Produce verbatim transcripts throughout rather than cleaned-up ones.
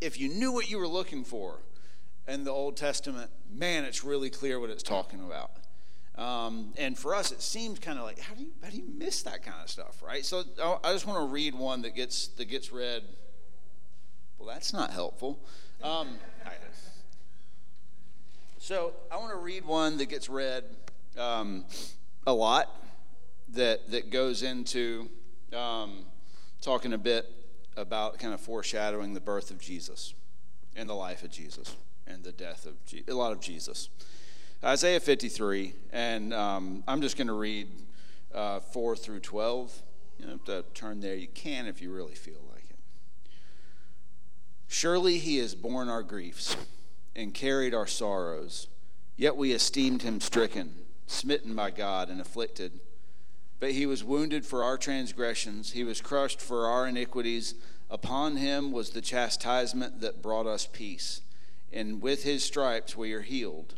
if you knew what you were looking for in the Old Testament, man, it's really clear what it's talking about. Um, and for us, it seems kind of like, how do you how do you miss that kind of stuff, right? So I just want to read one that gets that gets read. Well, that's not helpful. Um, so I want to read one that gets read um, a lot, that that goes into um, talking a bit about kind of foreshadowing the birth of Jesus and the life of Jesus and the death of Je- a lot of Jesus. Isaiah fifty-three, and um, I'm just going to read uh, four through twelve. You don't have to turn there. You can if you really feel like it. Surely he has borne our griefs and carried our sorrows, yet we esteemed him stricken, smitten by God, and afflicted. But he was wounded for our transgressions. He was crushed for our iniquities. Upon him was the chastisement that brought us peace, and with his stripes we are healed.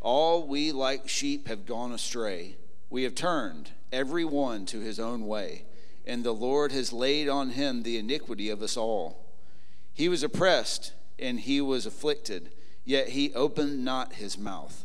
All we like sheep have gone astray. We have turned every one to his own way, and the Lord has laid on him the iniquity of us all. He was oppressed and he was afflicted, yet he opened not his mouth.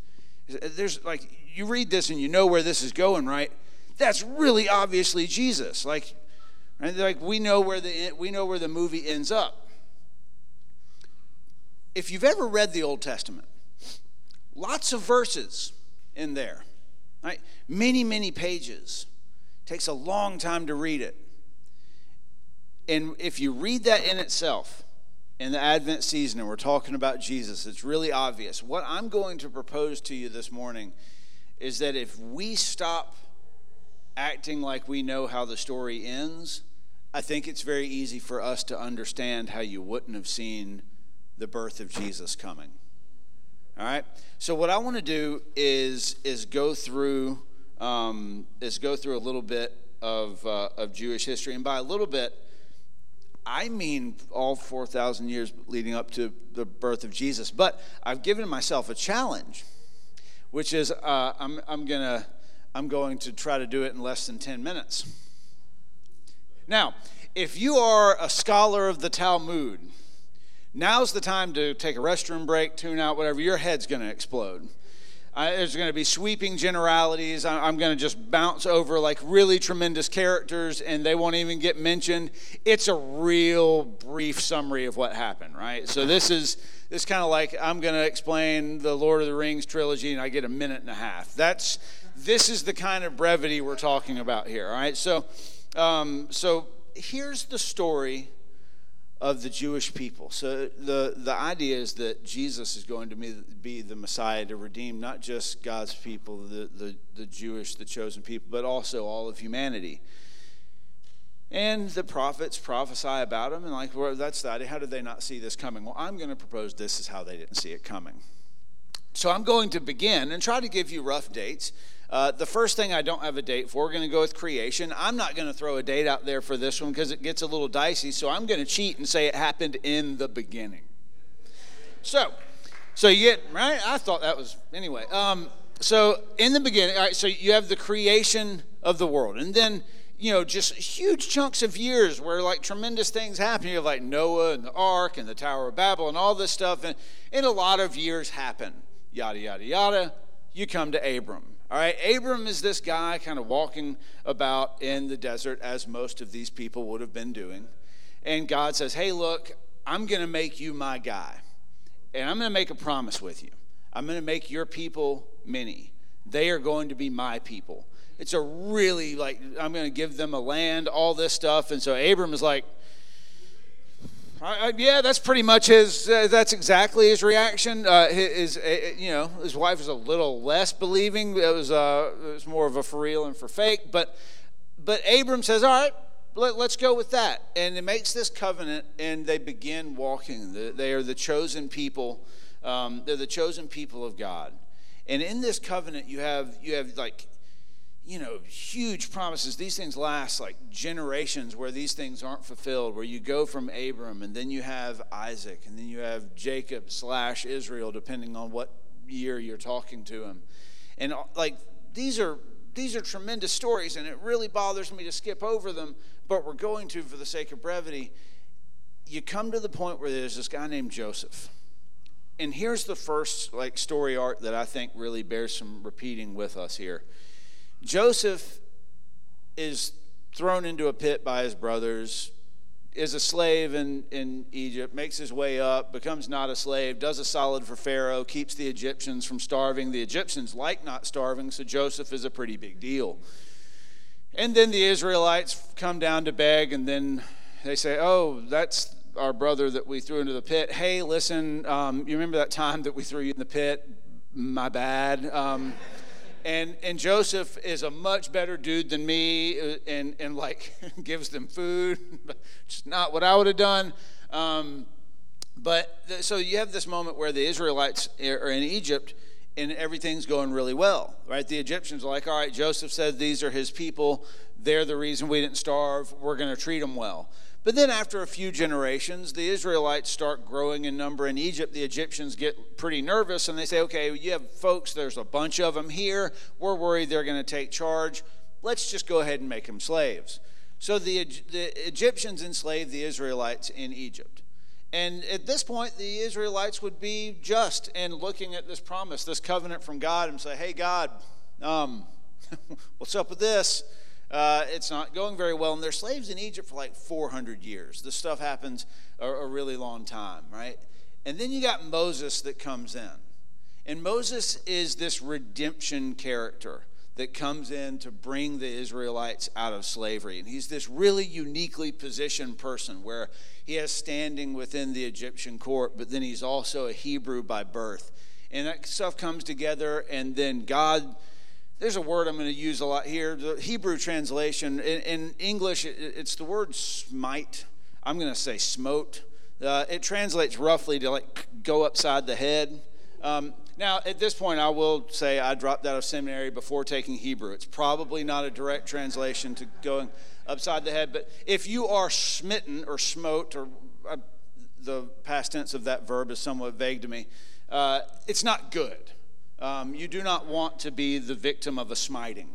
There's like, you read this and you know where this is going, right? That's really obviously Jesus. Like, right? Like we know where the we know where the movie ends up. If you've ever read the Old Testament, lots of verses in there, right? Many, many pages. It takes a long time to read it. And if you read that in itself, in the Advent season, and we're talking about Jesus, it's really obvious. What I'm going to propose to you this morning is that if we stop acting like we know how the story ends, I think it's very easy for us to understand how you wouldn't have seen the birth of Jesus coming. All right. So what I want to do is is go through um, is go through a little bit of uh, of Jewish history, and by a little bit, I mean all four thousand years leading up to the birth of Jesus. But I've given myself a challenge, which is uh, I'm I'm gonna I'm going to try to do it in less than ten minutes. Now, if you are a scholar of the Talmud, now's the time to take a restroom break, tune out, whatever. Your head's going to explode. I, there's going to be sweeping generalities. I, I'm going to just bounce over like really tremendous characters, and they won't even get mentioned. It's a real brief summary of what happened, right? So this is this kind of like I'm going to explain the Lord of the Rings trilogy, and I get a minute and a half. That's this is the kind of brevity we're talking about here, all right? So, um, so here's the story of the Jewish people. So the, the idea is that Jesus is going to be, be the Messiah to redeem not just God's people, the, the, the Jewish, the chosen people, but also all of humanity. And the prophets prophesy about him, and like, well, that's that. How did they not see this coming? Well, I'm going to propose this is how they didn't see it coming. So I'm going to begin and try to give you rough dates. Uh, the first thing I don't have a date for, we're going to go with creation. I'm not going to throw a date out there for this one because it gets a little dicey, so I'm going to cheat and say it happened in the beginning. So, so you get, right? I thought that was, anyway. Um, so, in the beginning, all right, so you have the creation of the world. And then, you know, just huge chunks of years where, like, tremendous things happen. You have, like, Noah and the Ark and the Tower of Babel and all this stuff. And, and a lot of years happen. Yada, yada, yada. You come to Abram. All right, Abram is this guy kind of walking about in the desert, as most of these people would have been doing. And God says, hey, look, I'm going to make you my guy. and I'm going to make a promise with you. I'm going to make your people many. They are going to be my people. It's a really, like, I'm going to give them a land, all this stuff. And so Abram is like, I, I, yeah, that's pretty much his, uh, that's exactly his reaction. Uh, his, uh, you know, his wife was a little less believing. It was, uh, it was more of a for real and for fake. But but Abram says, all right, let, let's go with that. And it makes this covenant, and they begin walking. They are the chosen people. Um, they're the chosen people of God. And in this covenant, you have you have like, you know, huge promises. These things last like generations where these things aren't fulfilled, where you go from Abram and then you have Isaac and then you have Jacob slash Israel, depending on what year you're talking to him. And like these are these are tremendous stories, and it really bothers me to skip over them, but we're going to for the sake of brevity. You come to the point where there's this guy named Joseph. And here's the first like story arc that I think really bears some repeating with us here. Joseph is thrown into a pit by his brothers, is a slave in, in Egypt, makes his way up, becomes not a slave, does a solid for Pharaoh, keeps the Egyptians from starving. The Egyptians like not starving, so Joseph is a pretty big deal. And then the Israelites come down to beg, and then they say, oh, that's our brother that we threw into the pit. Hey, listen, um, you remember that time that we threw you in the pit? My bad. Um And and Joseph is a much better dude than me, and, and like gives them food, which is not what I would have done. Um, but th- so you have this moment where the Israelites are in Egypt, and everything's going really well, right? The Egyptians are like, all right, Joseph said these are his people. They're the reason we didn't starve. We're going to treat them well. But then after a few generations, the Israelites start growing in number in Egypt. The Egyptians get pretty nervous, and they say, okay, you have folks, there's a bunch of them here. We're worried they're going to take charge. Let's just go ahead and make them slaves. So the, the Egyptians enslaved the Israelites in Egypt. And at this point, the Israelites would be just in looking at this promise, this covenant from God, and say, hey, God, um, what's up with this? Uh, it's not going very well, and they're slaves in Egypt for like four hundred years. This stuff happens a, a really long time, right? And then you got Moses that comes in, and Moses is this redemption character that comes in to bring the Israelites out of slavery, and he's this really uniquely positioned person where he has standing within the Egyptian court, but then he's also a Hebrew by birth, and that stuff comes together, and then God... There's a word I'm going to use a lot here. The Hebrew translation, in, in English, it, it's the word smite. I'm going to say smote. Uh, it translates roughly to like go upside the head. Um, now, at this point, I will say I dropped out of seminary before taking Hebrew. It's probably not a direct translation to going upside the head. But if you are smitten or smote, or uh, the past tense of that verb is somewhat vague to me, uh, it's not good. Um, you do not want to be the victim of a smiting.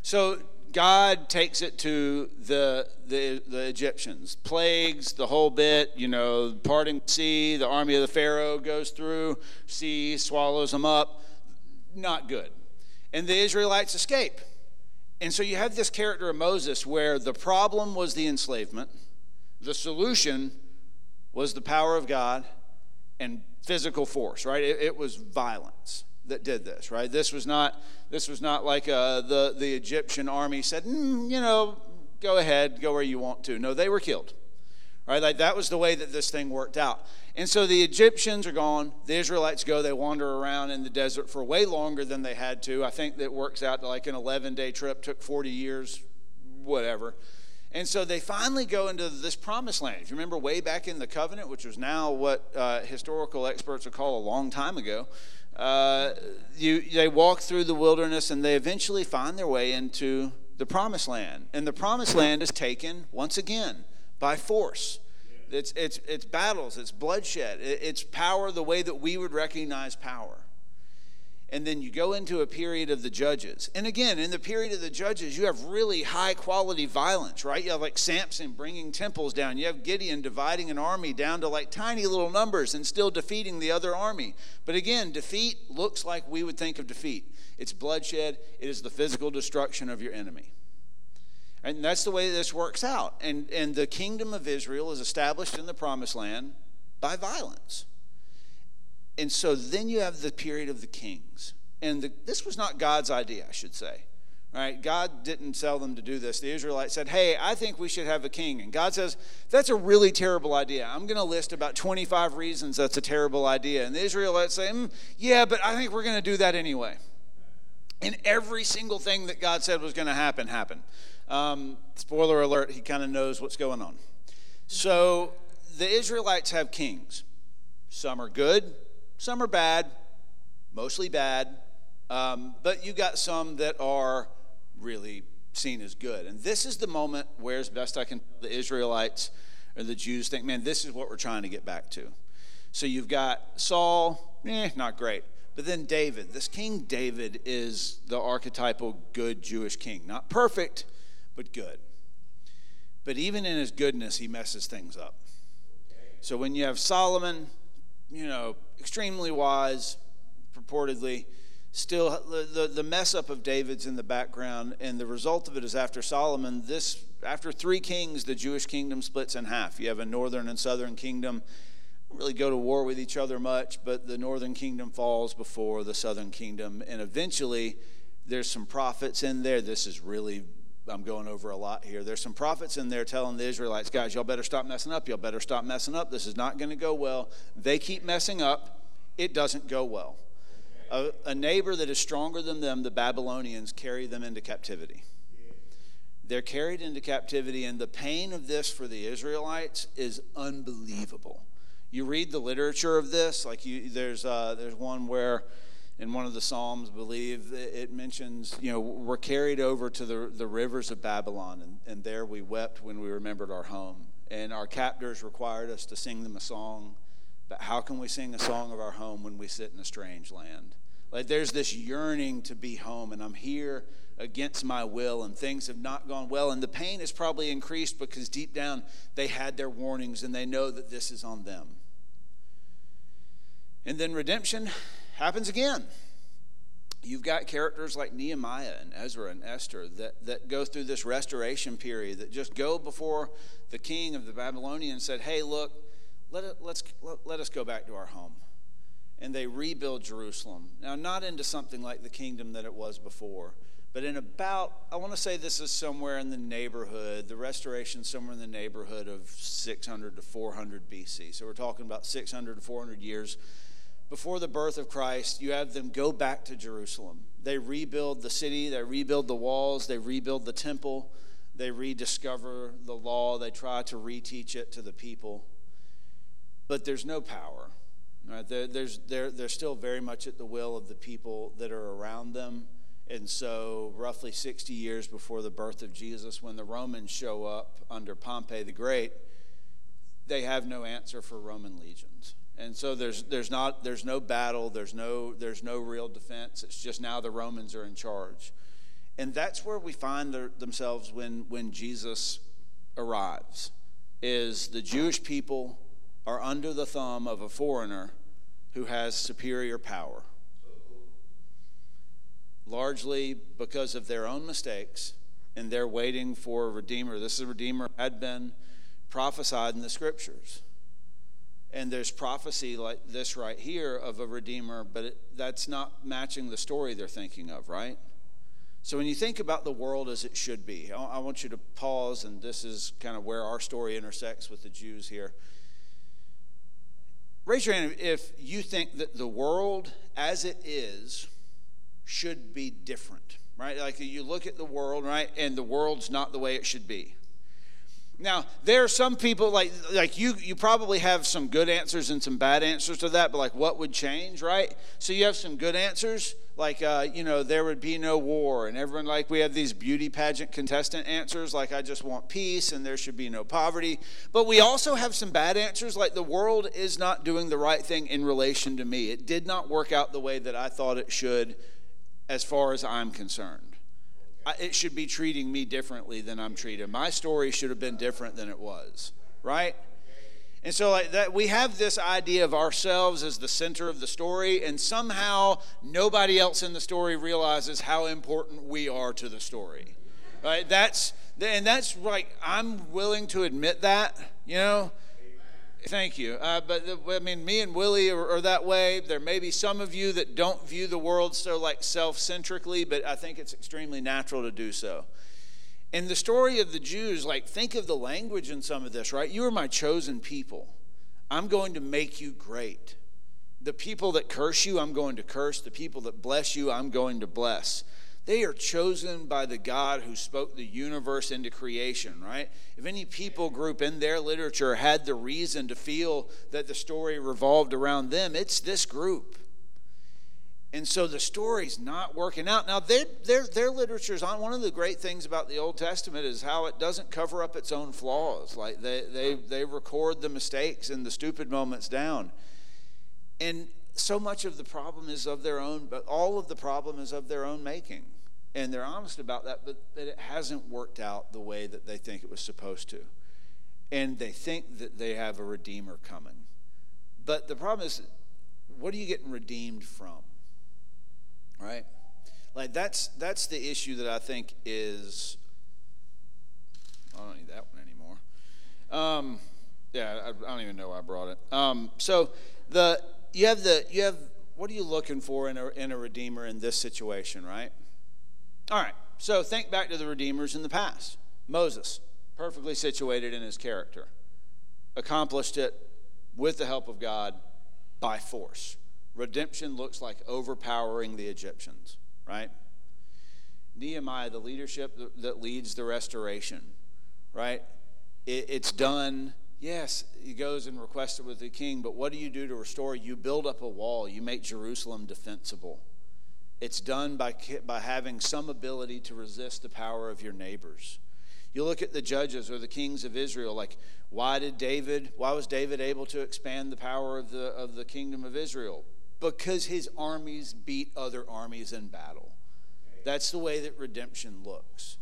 So God takes it to the, the the Egyptians. Plagues, the whole bit, you know, parting sea, the army of the Pharaoh goes through, sea swallows them up. Not good. And the Israelites escape. And so you have this character of Moses where the problem was the enslavement. The solution was the power of God and physical force, right? It, it was violence that did this, right? This was not this was not like uh, the, the Egyptian army said, mm, you know, go ahead, go where you want to. No, they were killed, right? Like that was the way that this thing worked out. And so the Egyptians are gone. The Israelites go. They wander around in the desert for way longer than they had to. I think that works out to like an eleven-day trip, took forty years, whatever. And so they finally go into this promised land. If you remember way back in the covenant, which was now what uh, historical experts would call a long time ago, Uh, you, they walk through the wilderness, and they eventually find their way into the promised land. And the promised land is taken once again by force. It's it's it's battles, it's bloodshed, it's power the way that we would recognize power. And then you go into a period of the judges. And again, in the period of the judges, you have really high-quality violence, right? You have like Samson bringing temples down. You have Gideon dividing an army down to like tiny little numbers and still defeating the other army. But again, defeat looks like we would think of defeat. It's bloodshed. It is the physical destruction of your enemy. And that's the way this works out. And, and the kingdom of Israel is established in the promised land by violence. And so then you have the period of the kings. And the, this was not God's idea, I should say. Right? God didn't tell them to do this. The Israelites said, hey, I think we should have a king. And God says, that's a really terrible idea. I'm going to list about twenty-five reasons that's a terrible idea. And the Israelites say, mm, yeah, but I think we're going to do that anyway. And every single thing that God said was going to happen, happened. Um, spoiler alert, he kind of knows what's going on. So the Israelites have kings. Some are good, some are bad, mostly bad. Um, but you got some that are really seen as good. And this is the moment where, as best I can tell, the Israelites or the Jews think, man, this is what we're trying to get back to. So you've got Saul, eh, not great. But then David. This King David is the archetypal good Jewish king. Not perfect, but good. But even in his goodness, he messes things up. So when you have Solomon, you know, extremely wise, purportedly, still the, the mess up of David's in the background, and the result of it is after Solomon, this after three kings, the Jewish kingdom splits in half. You have a northern and southern kingdom. Don't really go to war with each other much, but the northern kingdom falls before the southern kingdom, and eventually there's some prophets in there. This is really, I'm going over a lot here. There's some prophets in there telling the Israelites, guys, y'all better stop messing up. Y'all better stop messing up. This is not going to go well. They keep messing up. It doesn't go well. A, a neighbor that is stronger than them, the Babylonians, carry them into captivity. They're carried into captivity, and the pain of this for the Israelites is unbelievable. You read the literature of this, like you, there's uh, there's one where in one of the Psalms, I believe, it mentions, you know, we're carried over to the, the rivers of Babylon, and, and there we wept when we remembered our home. And our captors required us to sing them a song, but how can we sing a song of our home when we sit in a strange land? Like, there's this yearning to be home, and I'm here against my will, and things have not gone well, and the pain is probably increased because deep down they had their warnings and they know that this is on them. And then redemption happens again. You've got characters like Nehemiah and Ezra and Esther that, that go through this restoration period, that just go before the king of the Babylonians said, hey, look, let it, let's, let, let us go back to our home. And they rebuild Jerusalem. Now, not into something like the kingdom that it was before, but in about, I want to say this is somewhere in the neighborhood, the restoration somewhere in the neighborhood of six hundred to four hundred B C. So we're talking about six hundred to four hundred years before the birth of Christ. You have them go back to Jerusalem. They rebuild the city, they rebuild the walls, they rebuild the temple, they rediscover the law, they try to reteach it to the people. But there's no power. Right? They're, there's, they're, they're still very much at the will of the people that are around them. And so roughly sixty years before the birth of Jesus, when the Romans show up under Pompey the Great, they have no answer for Roman legions. And so there's there's not there's no battle, there's no there's no real defense. It's just now the Romans are in charge. And that's where we find their, themselves when when Jesus arrives, is the Jewish people are under the thumb of a foreigner who has superior power, largely because of their own mistakes, and they're waiting for a redeemer. This is a redeemer had been prophesied in the scriptures. And there's prophecy like this right here of a redeemer, but it, that's not matching the story they're thinking of, right? So when you think about the world as it should be, I want you to pause, and this is kind of where our story intersects with the Jews here. Raise your hand if you think that the world as it is should be different, right? Like, you look at the world, right, and the world's not the way it should be. Now, there are some people, like like you you probably have some good answers and some bad answers to that, but like, what would change, right? So you have some good answers, like, uh, you know, there would be no war, and everyone, like, we have these beauty pageant contestant answers, like, I just want peace, and there should be no poverty. But we also have some bad answers, like, the world is not doing the right thing in relation to me. It did not work out the way that I thought it should as far as I'm concerned. It should be treating me differently than I'm treated. My story should have been different than it was, right? And so, like that, we have this idea of ourselves as the center of the story, and somehow nobody else in the story realizes how important we are to the story, right? That's and that's like, I'm willing to admit that, you know. Thank you. Uh, but I mean, me and Willie are, are that way. There may be some of you that don't view the world so like self-centrically, but I think it's extremely natural to do so. And the story of the Jews, like, think of the language in some of this, right? You are my chosen people. I'm going to make you great. The people that curse you, I'm going to curse. The people that bless you, I'm going to bless. They are chosen by the God who spoke the universe into creation, right? If any people group in their literature had the reason to feel that the story revolved around them, it's this group. And so the story's not working out. Now, their, their, their literature's on. One of the great things about the Old Testament is how it doesn't cover up its own flaws. Like, they they, they record the mistakes and the stupid moments down. And so much of the problem is of their own, but all of the problem is of their own making. And they're honest about that, but, but it hasn't worked out the way that they think it was supposed to. And they think that they have a redeemer coming. But the problem is, what are you getting redeemed from? Right? Like, that's that's the issue that I think is... I don't need that one anymore. Um, yeah, I, I don't even know why I brought it. Um, so, the... You have the you have what are you looking for in a in a redeemer in this situation, right? All right. So think back to the redeemers in the past. Moses, perfectly situated in his character, accomplished it with the help of God by force. Redemption looks like overpowering the Egyptians, right? Nehemiah, the leadership that leads the restoration, right? It, it's done. Yes, he goes and requests it with the king, but what do you do to restore? You build up a wall. You make Jerusalem defensible. It's done by, by having some ability to resist the power of your neighbors. You look at the judges or the kings of Israel, like, why did David, why was David able to expand the power of the, of the kingdom of Israel? Because his armies beat other armies in battle. That's the way that redemption looks.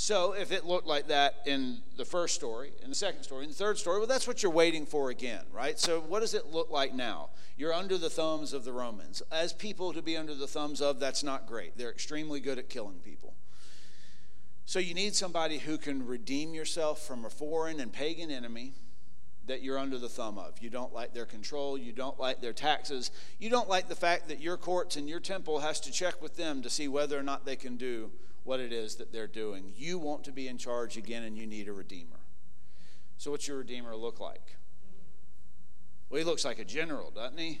So if it looked like that in the first story, in the second story, in the third story, well, that's what you're waiting for again, right? So what does it look like now? You're under the thumbs of the Romans. As people to be under the thumbs of, that's not great. They're extremely good at killing people. So you need somebody who can redeem yourself from a foreign and pagan enemy that you're under the thumb of. You don't like their control. You don't like their taxes. You don't like the fact that your courts and your temple has to check with them to see whether or not they can do what it is that they're doing. You want to be in charge again, and you need a redeemer. So what's your redeemer look like? Well, he looks like a general, doesn't he?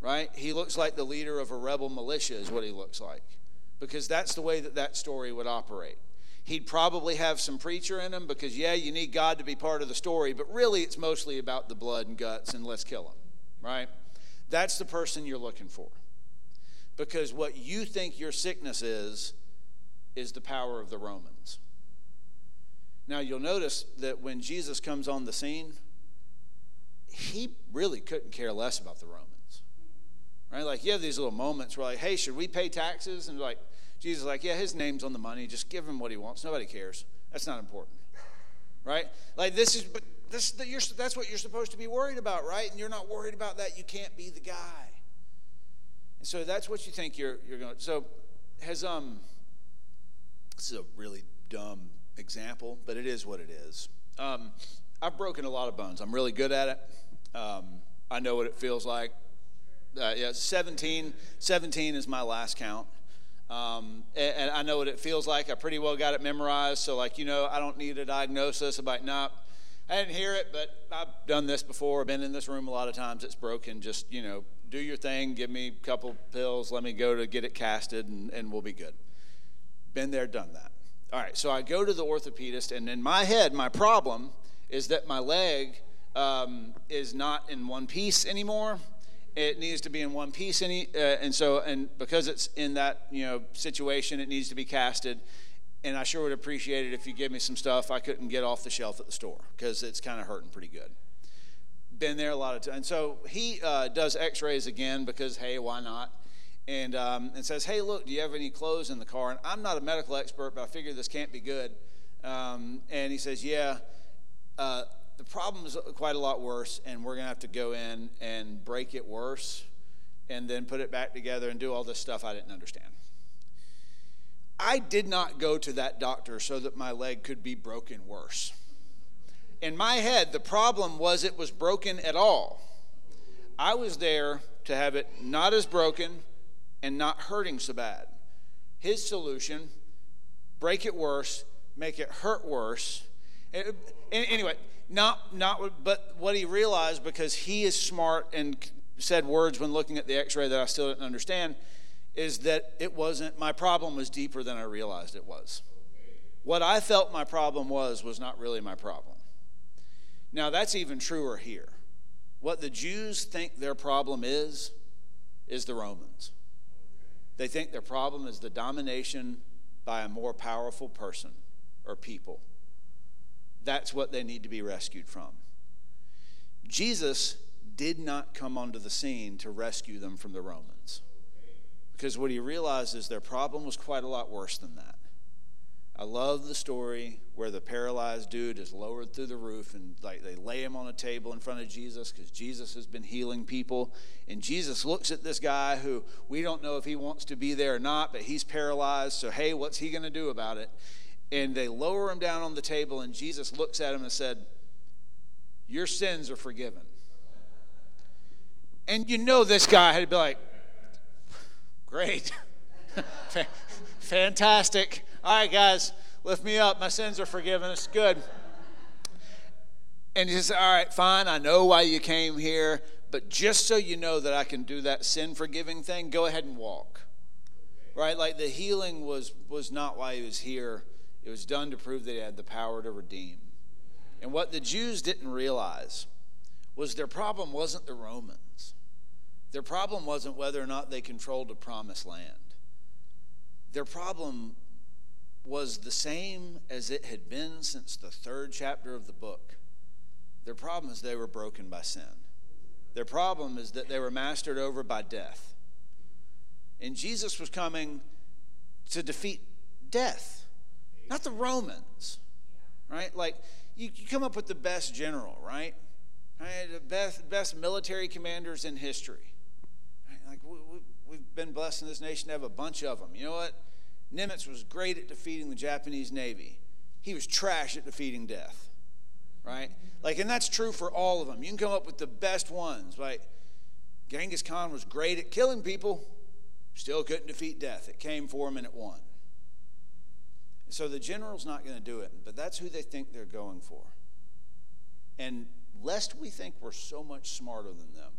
Right? He looks like the leader of a rebel militia is what he looks like, because that's the way that that story would operate. He'd probably have some preacher in him, because, yeah, you need God to be part of the story, but really it's mostly about the blood and guts and let's kill him, right? That's the person you're looking for, because what you think your sickness is is the power of the Romans. Now, you'll notice that when Jesus comes on the scene, he really couldn't care less about the Romans, right? Like, you have these little moments where, like, hey, should we pay taxes? And, like, Jesus is like, yeah, his name's on the money. Just give him what he wants. Nobody cares. That's not important, right? Like, this is, but this, you're, that's what you're supposed to be worried about, right? And you're not worried about that. You can't be the guy. And so that's what you think you're you're going to. So has, um, this is a really dumb example, but it is what it is. Um, I've broken a lot of bones. I'm really good at it. Um, I know what it feels like. Uh, yeah, seventeen, seventeen is my last count. Um, and, and I know what it feels like. I pretty well got it memorized. So, like, you know, I don't need a diagnosis. I'm like, nah, I didn't hear it, but I've done this before. I've been in this room a lot of times. It's broken. Just, you know, do your thing. Give me a couple pills. Let me go to get it casted, and, and we'll be good. Been there, done that. All right, so I go to the orthopedist, and in my head, my problem is that my leg um, is not in one piece anymore. It needs to be in one piece, any, uh, and so, and because it's in that, you know, situation, it needs to be casted. And I sure would appreciate it if you give me some stuff I couldn't get off the shelf at the store, because it's kind of hurting pretty good. Been there a lot of times. And so he uh, does X-rays again, because hey, why not? And um, and says, hey, look, do you have any clothes in the car? And I'm not a medical expert, but I figure this can't be good. Um, and he says, yeah, uh, the problem is quite a lot worse, and we're going to have to go in and break it worse and then put it back together and do all this stuff I didn't understand. I did not go to that doctor so that my leg could be broken worse. in my head, the problem was it was broken at all. I was there to have it not as broken and not hurting so bad. His solution, break it worse, make it hurt worse. And anyway, not not but what he realized, because he is smart and said words when looking at the x-ray that I still didn't understand, is that it wasn't, my problem was deeper than I realized it was. What I felt my problem was was not really my problem. Now that's even truer here. What the Jews think their problem is, is the Romans. They think their problem is the domination by a more powerful person or people. That's what they need to be rescued from. Jesus did not come onto the scene to rescue them from the Romans, because what he realized is their problem was quite a lot worse than that. I love the story where the paralyzed dude is lowered through the roof, and like they lay him on a table in front of Jesus, because Jesus has been healing people. And Jesus looks at this guy who we don't know if he wants to be there or not, but he's paralyzed, so hey, what's he going to do about it? And they lower him down on the table, and Jesus looks at him and said, your sins are forgiven. And you know this guy had to be like, great. Fantastic. All right, guys, lift me up. My sins are forgiven. It's good. And he says, all right, fine. I know why you came here, but just so you know that I can do that sin forgiving thing, go ahead and walk. Right? Like, the healing was, was not why he was here. It was done to prove that he had the power to redeem. And what the Jews didn't realize was their problem wasn't the Romans. Their problem wasn't whether or not they controlled the promised land. Their problem was the same as it had been since the third chapter of the book. Their problem is they were broken by sin. Their problem is that they were mastered over by death. And Jesus was coming to defeat death, not the Romans, right? Like, you, you come up with the best general, right? right? The best best military commanders in history. Right? Like, we, we, we've been blessed in this nation to have a bunch of them. You know what? Nimitz was great at defeating the Japanese Navy. He was trash at defeating death, right? Like, and that's true for all of them. You can come up with the best ones. Like, Genghis Khan was great at killing people. Still couldn't defeat death. It came for him and it won. So the general's not going to do it, but that's who they think they're going for. And lest we think we're so much smarter than them,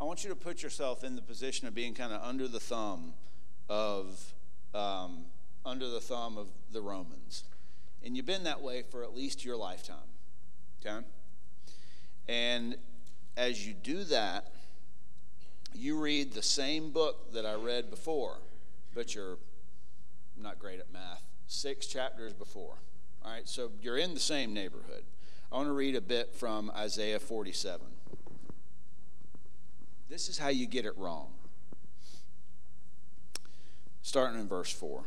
I want you to put yourself in the position of being kind of under the thumb of um, under the thumb of the Romans, and you've been that way for at least your lifetime. Okay, and as you do that, you read the same book that I read before, but you're I'm not great at math, six chapters before. All right, so you're in the same neighborhood. I want to read a bit from Isaiah forty-seven. This is how you get it wrong. Starting in verse four.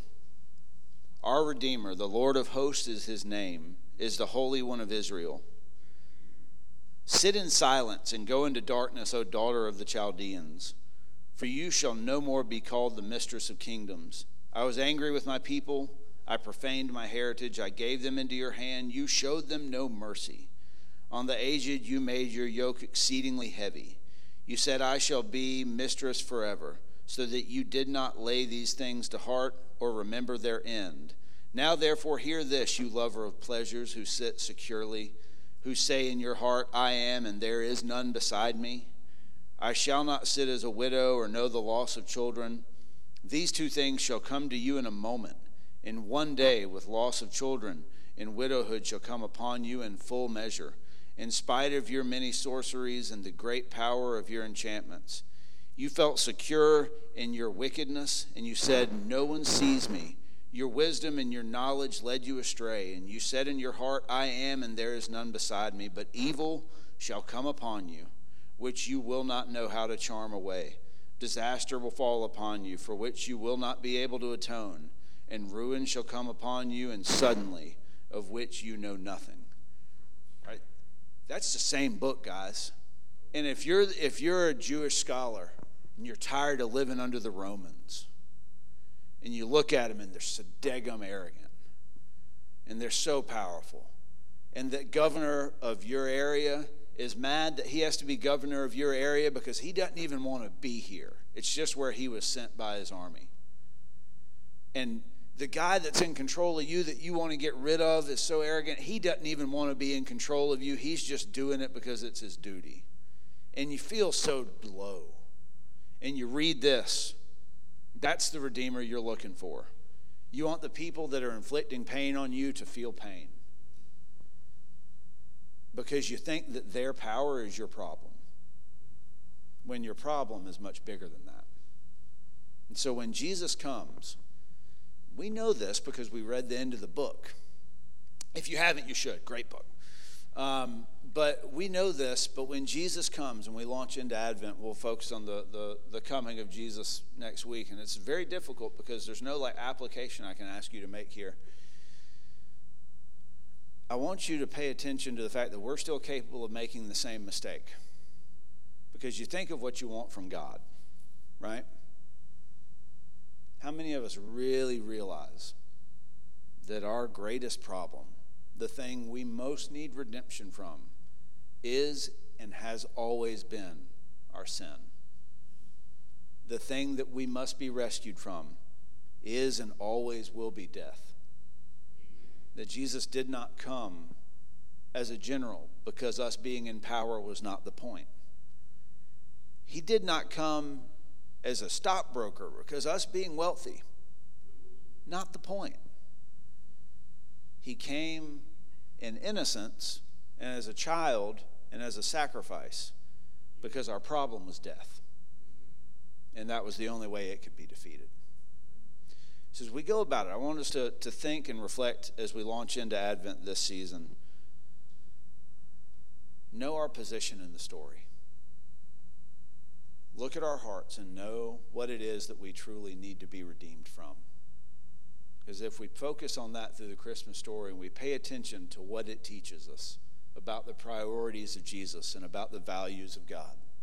Our Redeemer, the Lord of hosts is his name, is the Holy One of Israel. Sit in silence and go into darkness, O daughter of the Chaldeans, for you shall no more be called the mistress of kingdoms. I was angry with my people. I profaned my heritage. I gave them into your hand. You showed them no mercy. On the aged you made your yoke exceedingly heavy. You said, I shall be mistress forever, so that you did not lay these things to heart or remember their end. Now therefore hear this, you lover of pleasures who sit securely, who say in your heart, I am, and there is none beside me. I shall not sit as a widow or know the loss of children. These two things shall come to you in a moment. In one day, with loss of children, and widowhood shall come upon you in full measure, in spite of your many sorceries and the great power of your enchantments. You felt secure in your wickedness, and you said, no one sees me. Your wisdom and your knowledge led you astray, and you said in your heart, I am, and there is none beside me. But evil shall come upon you, which you will not know how to charm away. Disaster will fall upon you, for which you will not be able to atone, and ruin shall come upon you, and suddenly, of which you know nothing. Right? That's the same book, guys. And if you're if you're a Jewish scholar, and you're tired of living under the Romans, and you look at them, and they're so daggum arrogant, and they're so powerful, and the governor of your area is mad that he has to be governor of your area because he doesn't even want to be here. It's just where he was sent by his army. And the guy that's in control of you that you want to get rid of is so arrogant, he doesn't even want to be in control of you. He's just doing it because it's his duty. And you feel so low. And you read this. That's the Redeemer you're looking for. You want the people that are inflicting pain on you to feel pain. Because you think that their power is your problem, when your problem is much bigger than that. And so when Jesus comes, we know this because we read the end of the book. If you haven't, you should. Great book. Um, but we know this, but when Jesus comes and we launch into Advent, we'll focus on the, the, the coming of Jesus next week. And it's very difficult because there's no like application I can ask you to make here. I want you to pay attention to the fact that we're still capable of making the same mistake. Because you think of what you want from God, right? How many of us really realize that our greatest problem, the thing we most need redemption from, is and has always been our sin? The thing that we must be rescued from is and always will be death. That Jesus did not come as a general because us being in power was not the point. He did not come as a stockbroker because us being wealthy, not the point. He came in innocence and as a child and as a sacrifice because our problem was death. And that was the only way it could be defeated. So as we go about it, I want us to, to think and reflect as we launch into Advent this season. Know our position in the story. Look at our hearts and know what it is that we truly need to be redeemed from. Because if we focus on that through the Christmas story and we pay attention to what it teaches us about the priorities of Jesus and about the values of God,